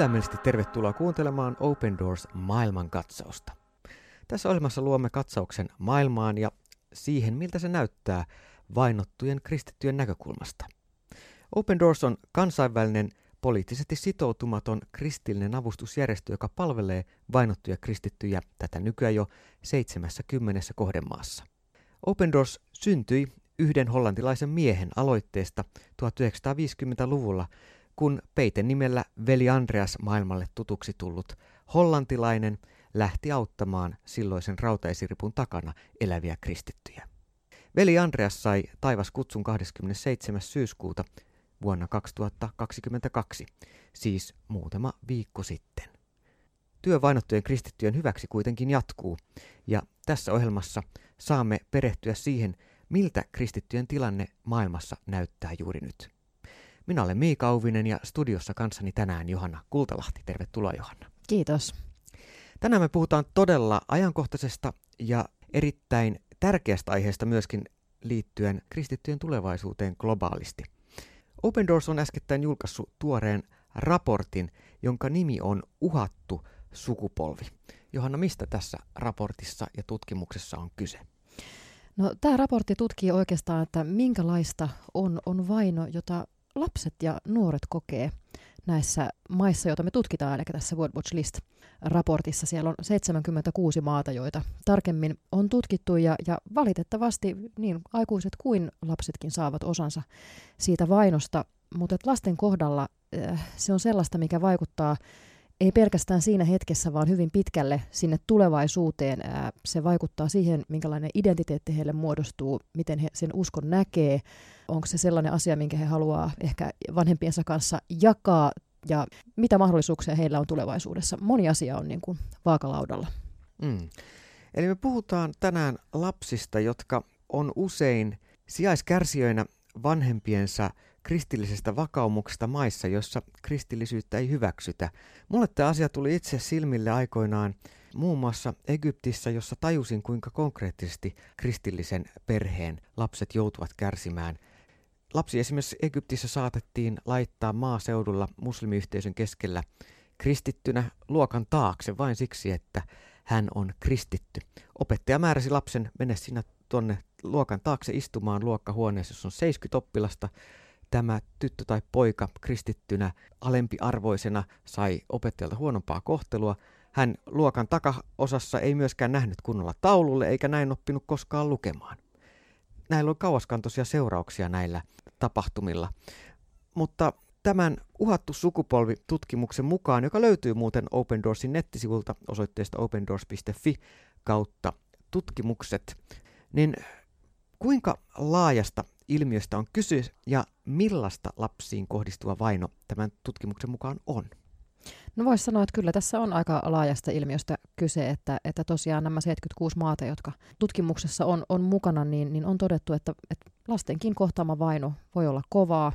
Sydämellisesti tervetuloa kuuntelemaan Open Doors maailmankatsausta. Tässä ohjelmassa luomme katsauksen maailmaan ja siihen, miltä se näyttää vainottujen kristittyjen näkökulmasta. Open Doors on kansainvälinen, poliittisesti sitoutumaton kristillinen avustusjärjestö, joka palvelee vainottuja kristittyjä tätä nykyään jo 70 kohdemaassa. Open Doors syntyi yhden hollantilaisen miehen aloitteesta 1950-luvulla, kun peitenimellä Veli Andreas maailmalle tutuksi tullut hollantilainen lähti auttamaan silloisen rautaesiripun takana eläviä kristittyjä. Veli Andreas sai taivaskutsun 27. syyskuuta vuonna 2022, siis muutama viikko sitten. Työ vainottujen kristittyjen hyväksi kuitenkin jatkuu, ja tässä ohjelmassa saamme perehtyä siihen, miltä kristittyjen tilanne maailmassa näyttää juuri nyt. Minä olen Miika Auvinen ja studiossa kanssani tänään Johanna Kultalahti. Tervetuloa, Johanna. Kiitos. Tänään me puhutaan todella ajankohtaisesta ja erittäin tärkeästä aiheesta myöskin liittyen kristittyjen tulevaisuuteen globaalisti. Open Doors on äskettäin julkaissut tuoreen raportin, jonka nimi on Uhattu sukupolvi. Johanna, mistä tässä raportissa ja tutkimuksessa on kyse? No, tämä raportti tutkii oikeastaan, että minkälaista on vaino, jota lapset ja nuoret kokee näissä maissa, joita me tutkitaan, eli tässä World Watch List-raportissa. Siellä on 76 maata, joita tarkemmin on tutkittu, ja valitettavasti niin aikuiset kuin lapsetkin saavat osansa siitä vainosta. Mutta lasten kohdalla se on sellaista, mikä vaikuttaa ei pelkästään siinä hetkessä, vaan hyvin pitkälle sinne tulevaisuuteen. Se vaikuttaa siihen, minkälainen identiteetti heille muodostuu, miten he sen uskon näkee. Onko se sellainen asia, minkä he haluaa ehkä vanhempiensa kanssa jakaa, ja mitä mahdollisuuksia heillä on tulevaisuudessa. Moni asia on niin kuin vaakalaudalla. Eli me puhutaan tänään lapsista, jotka on usein sijaiskärsijöinä vanhempiensa kristillisestä vakaumuksesta maissa, jossa kristillisyyttä ei hyväksytä. Mulle tämä asia tuli itse silmille aikoinaan muun muassa Egyptissä, jossa tajusin, kuinka konkreettisesti kristillisen perheen lapset joutuvat kärsimään. Lapsi esimerkiksi Egyptissä saatettiin laittaa maaseudulla muslimiyhteisön keskellä kristittynä luokan taakse vain siksi, että hän on kristitty. Opettaja määräsi lapsen, mene sinä tuonne luokan taakse istumaan luokkahuoneessa, jossa on 70 oppilasta. Tämä tyttö tai poika kristittynä alempiarvoisena sai opettajalta huonompaa kohtelua. Hän luokan takaosassa ei myöskään nähnyt kunnolla taululle eikä näin oppinut koskaan lukemaan. Näillä on kauaskantoisia seurauksia näillä tapahtumilla. Mutta tämän Uhattu sukupolvi-tutkimuksen mukaan, joka löytyy muuten Open Doorsin nettisivulta osoitteesta opendoors.fi/tutkimukset, niin kuinka laajasta ilmiöstä on kyse ja millaista lapsiin kohdistuva vaino tämän tutkimuksen mukaan on? No, voisi sanoa, että kyllä tässä on aika laajasta ilmiöstä kyse, että tosiaan nämä 76 maata, jotka tutkimuksessa on mukana, niin on todettu, että lastenkin kohtaama vaino voi olla kovaa,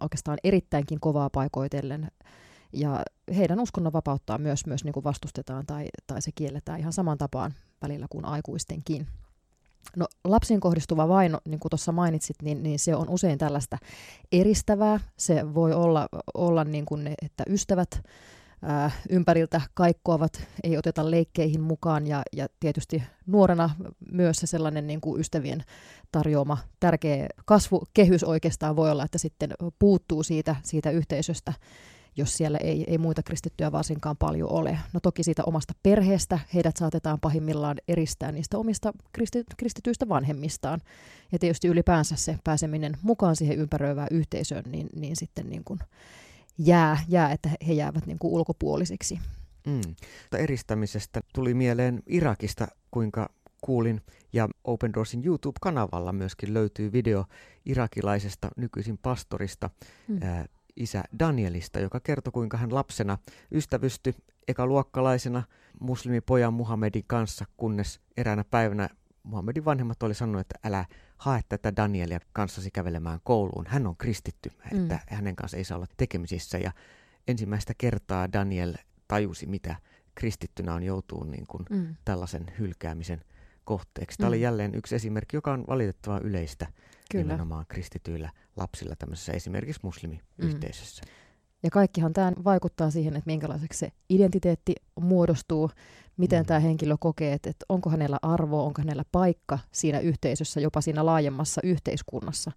oikeastaan erittäinkin kovaa paikoitellen. Ja heidän uskonnonvapauttaan myös niin kuin vastustetaan tai se kielletään ihan saman tapaan välillä kuin aikuistenkin. No, lapsiin kohdistuva vaino, niin kuin tuossa mainitsit, niin se on usein tällaista eristävää. Se voi olla niin kuin ne, että ystävät ympäriltä kaikkoavat, ei oteta leikkeihin mukaan, ja tietysti nuorena myös se sellainen niin kuin ystävien tarjoama tärkeä kasvukehys oikeastaan voi olla, että sitten puuttuu siitä yhteisöstä, jos siellä ei muita kristittyjä varsinkaan paljon ole. No, toki siitä omasta perheestä heidät saatetaan pahimmillaan eristää niistä omista kristityistä vanhemmistaan. Ja tietysti ylipäänsä se pääseminen mukaan siihen ympäröivään yhteisöön niin sitten niin kuin jää, että he jäävät niin kuin ulkopuolisiksi. Eristämisestä tuli mieleen Irakista, kuinka kuulin, ja Open Doorsin YouTube-kanavalla myöskin löytyy video irakilaisesta nykyisin pastorista, isä Danielista, joka kertoi, kuinka hän lapsena ystävystyi ekaluokkalaisena muslimipojan Muhammedin kanssa, kunnes eräänä päivänä Muhammedin vanhemmat oli sanonut, että älä hae tätä Danielia kanssasi kävelemään kouluun. Hän on kristitty, että hänen kanssa ei saa olla tekemisissä. Ja ensimmäistä kertaa Daniel tajusi, mitä kristittynä on joutuu niin kuin tällaisen hylkäämisen kohteeksi. Tämä oli jälleen yksi esimerkki, joka on valitettavan yleistä. Kyllä. Nimenomaan kristityillä lapsilla tämmöisessä esimerkiksi muslimiyhteisössä. Ja kaikkihan tämä vaikuttaa siihen, että minkälaiseksi se identiteetti muodostuu, miten tämä henkilö kokee, että onko hänellä arvoa, onko hänellä paikka siinä yhteisössä, jopa siinä laajemmassa yhteiskunnassa.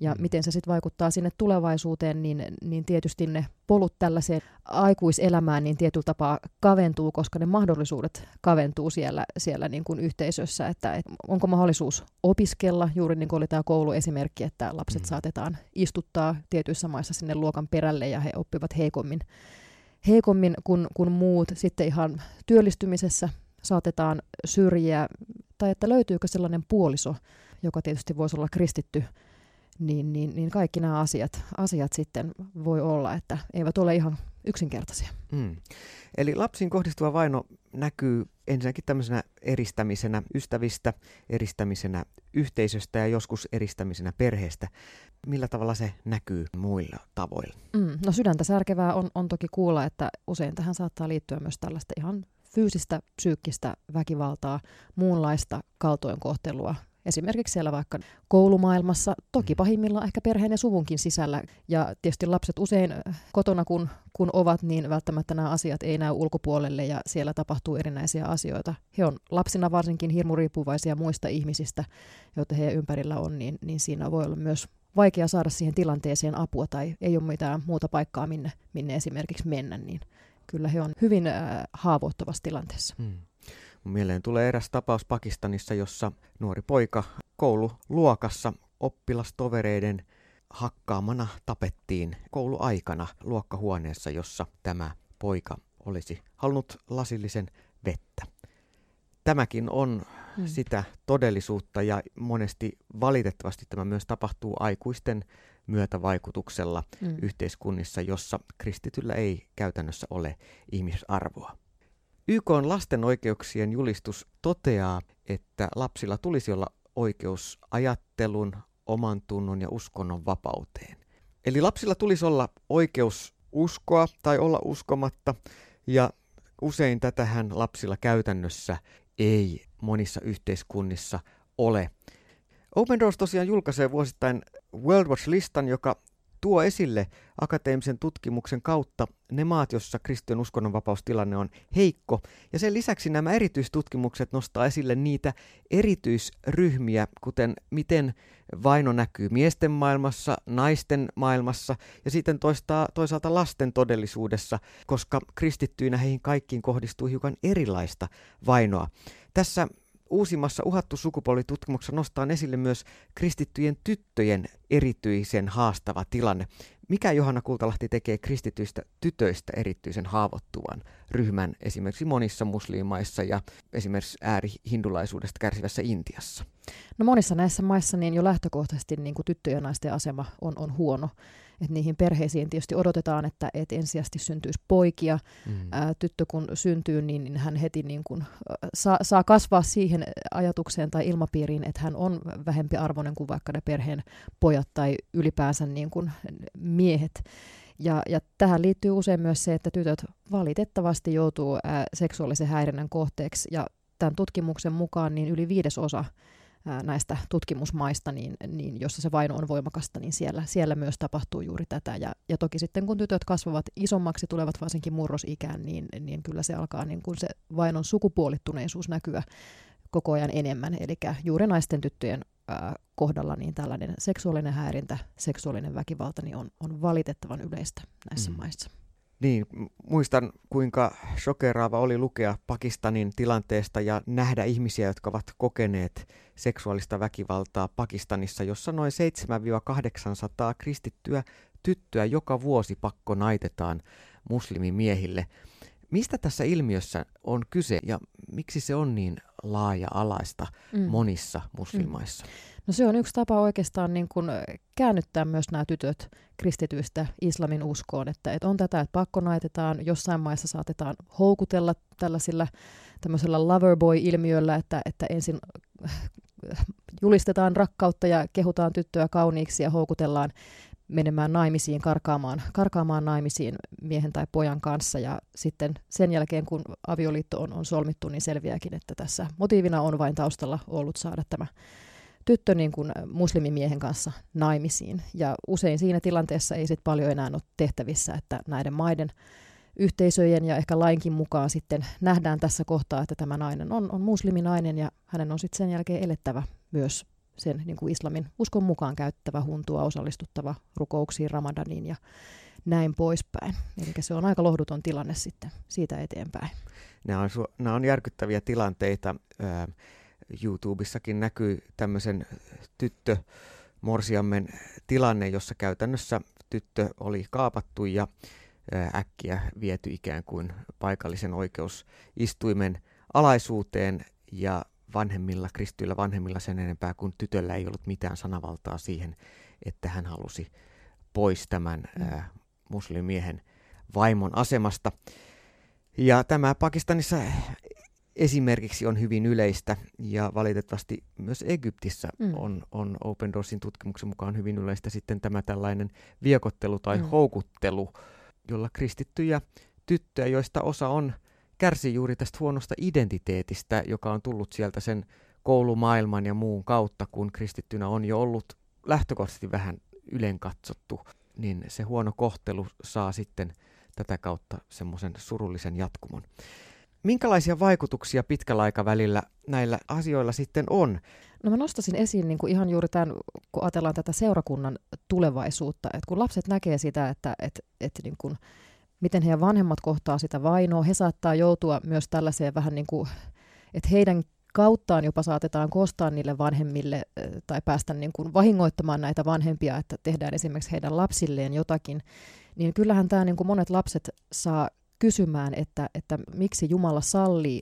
Ja miten se sitten vaikuttaa sinne tulevaisuuteen, niin tietysti ne polut tällaiseen aikuiselämään niin tietyllä tapaa kaventuu, koska ne mahdollisuudet kaventuu siellä niin kuin yhteisössä. Että onko mahdollisuus opiskella, juuri niin kuin oli tämä kouluesimerkki, että lapset saatetaan istuttaa tietyissä maissa sinne luokan perälle ja he oppivat heikommin kuin muut. Sitten ihan työllistymisessä saatetaan syrjiä, tai että löytyykö sellainen puoliso, joka tietysti voisi olla kristitty, niin kaikki nämä asiat sitten voi olla, että eivät ole ihan yksinkertaisia. Eli lapsiin kohdistuva vaino näkyy ensinnäkin tämmöisenä eristämisenä ystävistä, eristämisenä yhteisöstä ja joskus eristämisenä perheestä. Millä tavalla se näkyy muilla tavoilla? No sydäntä särkevää on toki kuulla, että usein tähän saattaa liittyä myös tällaista ihan fyysistä, psyykkistä väkivaltaa, muunlaista kaltoinkohtelua. Esimerkiksi siellä vaikka koulumaailmassa, toki pahimmillaan ehkä perheen ja suvunkin sisällä. Ja tietysti lapset usein kotona kun ovat, niin välttämättä nämä asiat ei näy ulkopuolelle ja siellä tapahtuu erinäisiä asioita. He on lapsina varsinkin hirmu riippuvaisia muista ihmisistä, joita heidän ympärillä on, niin siinä voi olla myös vaikea saada siihen tilanteeseen apua tai ei ole mitään muuta paikkaa, minne esimerkiksi mennä. Niin kyllä he on hyvin haavoittuvassa tilanteessa. Mieleen tulee eräs tapaus Pakistanissa, jossa nuori poika koululuokassa oppilastovereiden hakkaamana tapettiin kouluaikana luokkahuoneessa, jossa tämä poika olisi halunnut lasillisen vettä. Tämäkin on sitä todellisuutta ja monesti valitettavasti tämä myös tapahtuu aikuisten myötävaikutuksella yhteiskunnissa, jossa kristityllä ei käytännössä ole ihmisarvoa. YK:n lasten oikeuksien julistus toteaa, että lapsilla tulisi olla oikeus ajattelun, oman tunnon ja uskonnon vapauteen. Eli lapsilla tulisi olla oikeus uskoa tai olla uskomatta, ja usein tätähän lapsilla käytännössä ei monissa yhteiskunnissa ole. Open Doors tosiaan julkaisee vuosittain World Watch-listan, joka tuo esille akateemisen tutkimuksen kautta ne maat, joissa kristityn uskonnonvapaustilanne on heikko. Ja sen lisäksi nämä erityistutkimukset nostaa esille niitä erityisryhmiä, kuten miten vaino näkyy miesten maailmassa, naisten maailmassa ja sitten toisaalta lasten todellisuudessa, koska kristittyinä heihin kaikkiin kohdistuu hiukan erilaista vainoa. Tässä uusimmassa Uhattu sukupolvi -tutkimuksessa nostaa esille myös kristittyjen tyttöjen erityisen haastava tilanne. Mikä Johanna Kultalahti tekee kristityistä tytöistä erityisen haavoittuvan ryhmän esimerkiksi monissa muslimaissa ja esimerkiksi äärihindulaisuudesta kärsivässä Intiassa? No monissa näissä maissa niin jo lähtökohtaisesti niin kuin tyttöjen ja naisten asema on huono. Et niihin perheisiin tietysti odotetaan, että ensisijaisesti syntyisi poikia. Tyttö kun syntyy, niin hän heti niin kuin saa kasvaa siihen ajatukseen tai ilmapiiriin, että hän on vähempi arvoinen kuin vaikka ne perheen pojat tai ylipäänsä niin kuin miehet. Ja tähän liittyy usein myös se, että tytöt valitettavasti joutuu seksuaalisen häirinnän kohteeksi. Ja tämän tutkimuksen mukaan niin yli 5% näistä tutkimusmaista, niin jossa se vaino on voimakasta, niin siellä myös tapahtuu juuri tätä. Ja toki sitten kun tytöt kasvavat isommaksi, tulevat varsinkin murrosikään, niin kyllä se alkaa niin kuin se vainon sukupuolittuneisuus näkyä koko ajan enemmän. Eli juuri naisten tyttöjen kohdalla niin tällainen seksuaalinen häirintä, seksuaalinen väkivalta niin on valitettavan yleistä näissä maissa. Niin, muistan kuinka shokeraava oli lukea Pakistanin tilanteesta ja nähdä ihmisiä, jotka ovat kokeneet seksuaalista väkivaltaa Pakistanissa, jossa noin 700-800 kristittyä tyttöä joka vuosi pakkonaitetaan muslimimiehille. Mistä tässä ilmiössä on kyse ja miksi se on niin laaja-alaista monissa muslimaissa? No se on yksi tapa oikeastaan niin kuin käännyttää myös nämä tytöt kristityistä islamin uskoon. Että on tätä, että pakkonaitetaan, jossain maissa saatetaan houkutella tämmöisellä loverboy-ilmiöllä, että ensin julistetaan rakkautta ja kehutaan tyttöä kauniiksi ja houkutellaan menemään naimisiin, karkaamaan naimisiin miehen tai pojan kanssa, ja sitten sen jälkeen, kun avioliitto on solmittu, niin selviääkin, että tässä motiivina on vain taustalla ollut saada tämä tyttö niin kuin muslimimiehen kanssa naimisiin. Ja usein siinä tilanteessa ei sit paljon enää ole tehtävissä, että näiden maiden yhteisöjen ja ehkä lainkin mukaan sitten nähdään tässä kohtaa, että tämä nainen on musliminainen ja hänen on sitten sen jälkeen elettävä myös sen niin kuin islamin uskon mukaan käyttävä huntua, osallistuttava rukouksiin, ramadaniin ja näin poispäin. Eli se on aika lohduton tilanne sitten siitä eteenpäin. Nämä on järkyttäviä tilanteita. YouTubessakin näkyy tämmöisen tyttö morsiammen tilanne, jossa käytännössä tyttö oli kaapattu ja äkkiä viety ikään kuin paikallisen oikeusistuimen alaisuuteen ja vanhemmilla, kristityillä vanhemmilla sen enempää kuin tytöllä ei ollut mitään sanavaltaa siihen, että hän halusi pois tämän muslimiehen vaimon asemasta. Ja tämä Pakistanissa esimerkiksi on hyvin yleistä ja valitettavasti myös Egyptissä on Open Doorsin tutkimuksen mukaan hyvin yleistä sitten tämä tällainen viekottelu tai houkuttelu, jolla kristittyjä tyttöjä, joista osa kärsii juuri tästä huonosta identiteetistä, joka on tullut sieltä sen koulumaailman ja muun kautta, kun kristittynä on jo ollut lähtökohtaisesti vähän ylenkatsottu, niin se huono kohtelu saa sitten tätä kautta semmoisen surullisen jatkumon. Minkälaisia vaikutuksia pitkällä aikavälillä näillä asioilla sitten on? No mä nostasin esiin niin kuin ihan juuri tämän, kun ajatellaan tätä seurakunnan tulevaisuutta, että kun lapset näkee sitä, että niin kuin, miten heidän vanhemmat kohtaa sitä vainoa, he saattaa joutua myös tällaiseen vähän niin kuin, että heidän kauttaan jopa saatetaan koostaa niille vanhemmille tai päästä niin kuin vahingoittamaan näitä vanhempia, että tehdään esimerkiksi heidän lapsilleen jotakin, niin kyllähän tämä niin kuin monet lapset saa kysymään, että miksi Jumala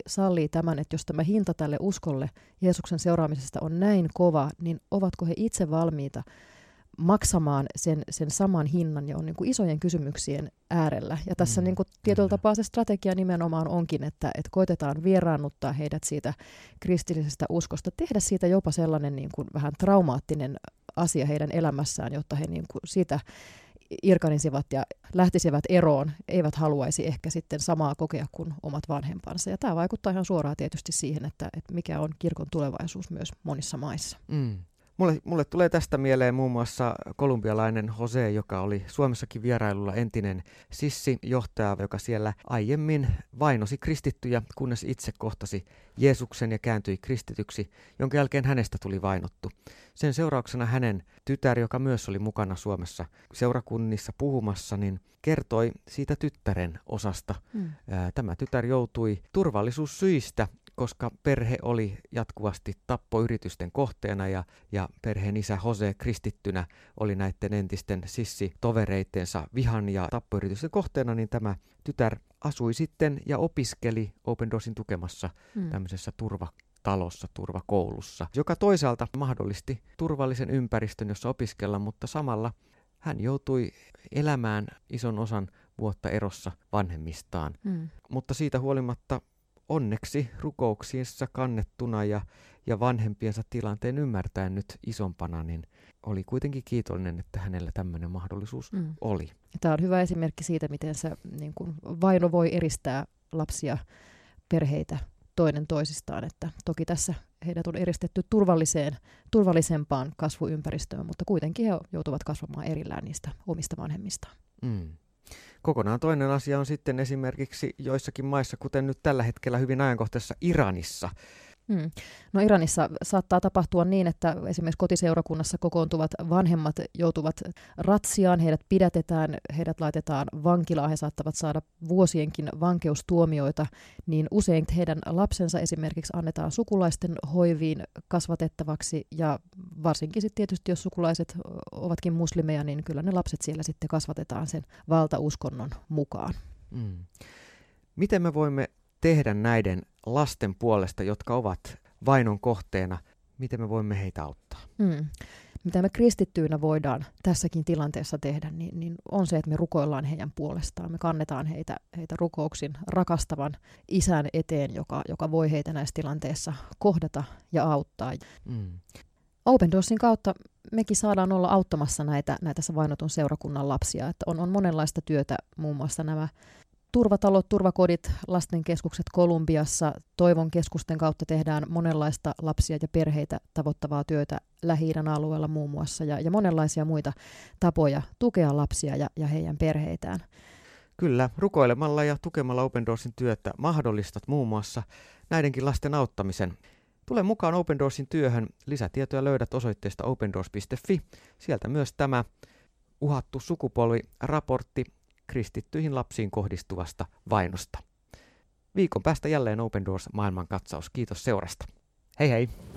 sallii tämän, että jos tämä hinta tälle uskolle Jeesuksen seuraamisesta on näin kova, niin ovatko he itse valmiita maksamaan sen saman hinnan ja on niin kuin isojen kysymyksien äärellä. Ja tässä niin kuin tietyllä tapaa se strategia nimenomaan onkin, että koitetaan vieraannuttaa heidät siitä kristillisestä uskosta, tehdä siitä jopa sellainen niin kuin vähän traumaattinen asia heidän elämässään, jotta he niin kuin siitä irkanisivat ja lähtisivät eroon, eivät haluaisi ehkä sitten samaa kokea kuin omat vanhempansa. Ja tämä vaikuttaa ihan suoraan tietysti siihen, että mikä on kirkon tulevaisuus myös monissa maissa. Mulle tulee tästä mieleen muun muassa kolumbialainen Jose, joka oli Suomessakin vierailulla entinen sissijohtaja, joka siellä aiemmin vainosi kristittyjä, kunnes itse kohtasi Jeesuksen ja kääntyi kristityksi, jonka jälkeen hänestä tuli vainottu. Sen seurauksena hänen tytär, joka myös oli mukana Suomessa seurakunnissa puhumassa, niin kertoi siitä tyttären osasta. Tämä tytär joutui turvallisuussyistä, koska perhe oli jatkuvasti tappoyritysten kohteena ja perheen isä Jose kristittynä oli näiden entisten sissitovereittensa vihan ja tappoyritysten kohteena, niin tämä tytär asui sitten ja opiskeli Open Doorsin tukemassa tämmöisessä turvatalossa, turvakoulussa, joka toisaalta mahdollisti turvallisen ympäristön, jossa opiskella, mutta samalla hän joutui elämään ison osan vuotta erossa vanhemmistaan. Mutta siitä huolimatta onneksi rukouksiinsa kannettuna ja vanhempiensa tilanteen ymmärtäen nyt isompana, niin oli kuitenkin kiitollinen, että hänellä tämmöinen mahdollisuus oli. Tämä on hyvä esimerkki siitä, miten se niin kuin vaino voi eristää lapsia, perheitä toinen toisistaan. Että toki tässä heidät on eristetty turvallisempaan kasvuympäristöön, mutta kuitenkin he joutuvat kasvamaan erillään niistä omista vanhemmistaan. Kokonaan toinen asia on sitten esimerkiksi joissakin maissa, kuten nyt tällä hetkellä hyvin ajankohtaisessa Iranissa. No Iranissa saattaa tapahtua niin, että esimerkiksi kotiseurakunnassa kokoontuvat vanhemmat joutuvat ratsiaan, heidät pidätetään, heidät laitetaan vankilaan, he saattavat saada vuosienkin vankeustuomioita, niin usein heidän lapsensa esimerkiksi annetaan sukulaisten hoiviin kasvatettavaksi ja varsinkin sitten tietysti, jos sukulaiset ovatkin muslimeja, niin kyllä ne lapset siellä sitten kasvatetaan sen valtauskonnon mukaan. Miten me voimme tehdä näiden lasten puolesta, jotka ovat vainon kohteena, miten me voimme heitä auttaa? Mitä me kristittyinä voidaan tässäkin tilanteessa tehdä, niin on se, että me rukoillaan heidän puolestaan. Me kannetaan heitä rukouksin rakastavan isän eteen, joka voi heitä näissä tilanteissa kohdata ja auttaa. Open Doorsin kautta mekin saadaan olla auttamassa näitä vainotun seurakunnan lapsia. Että on monenlaista työtä, muun muassa nämä turvatalot, turvakodit, lastenkeskukset Kolumbiassa. Toivon keskusten kautta tehdään monenlaista lapsia ja perheitä tavoittavaa työtä Lähi-idän alueella muun muassa ja monenlaisia muita tapoja tukea lapsia ja heidän perheitään. Kyllä, rukoilemalla ja tukemalla Open Doorsin työtä mahdollistat muun muassa näidenkin lasten auttamisen. Tule mukaan Open Doorsin työhön. Lisätietoja löydät osoitteesta opendoors.fi. Sieltä myös tämä Uhattu sukupolvi-raportti kristittyihin lapsiin kohdistuvasta vainosta. Viikon päästä jälleen Open Doors maailmankatsaus. Kiitos seurasta. Hei hei!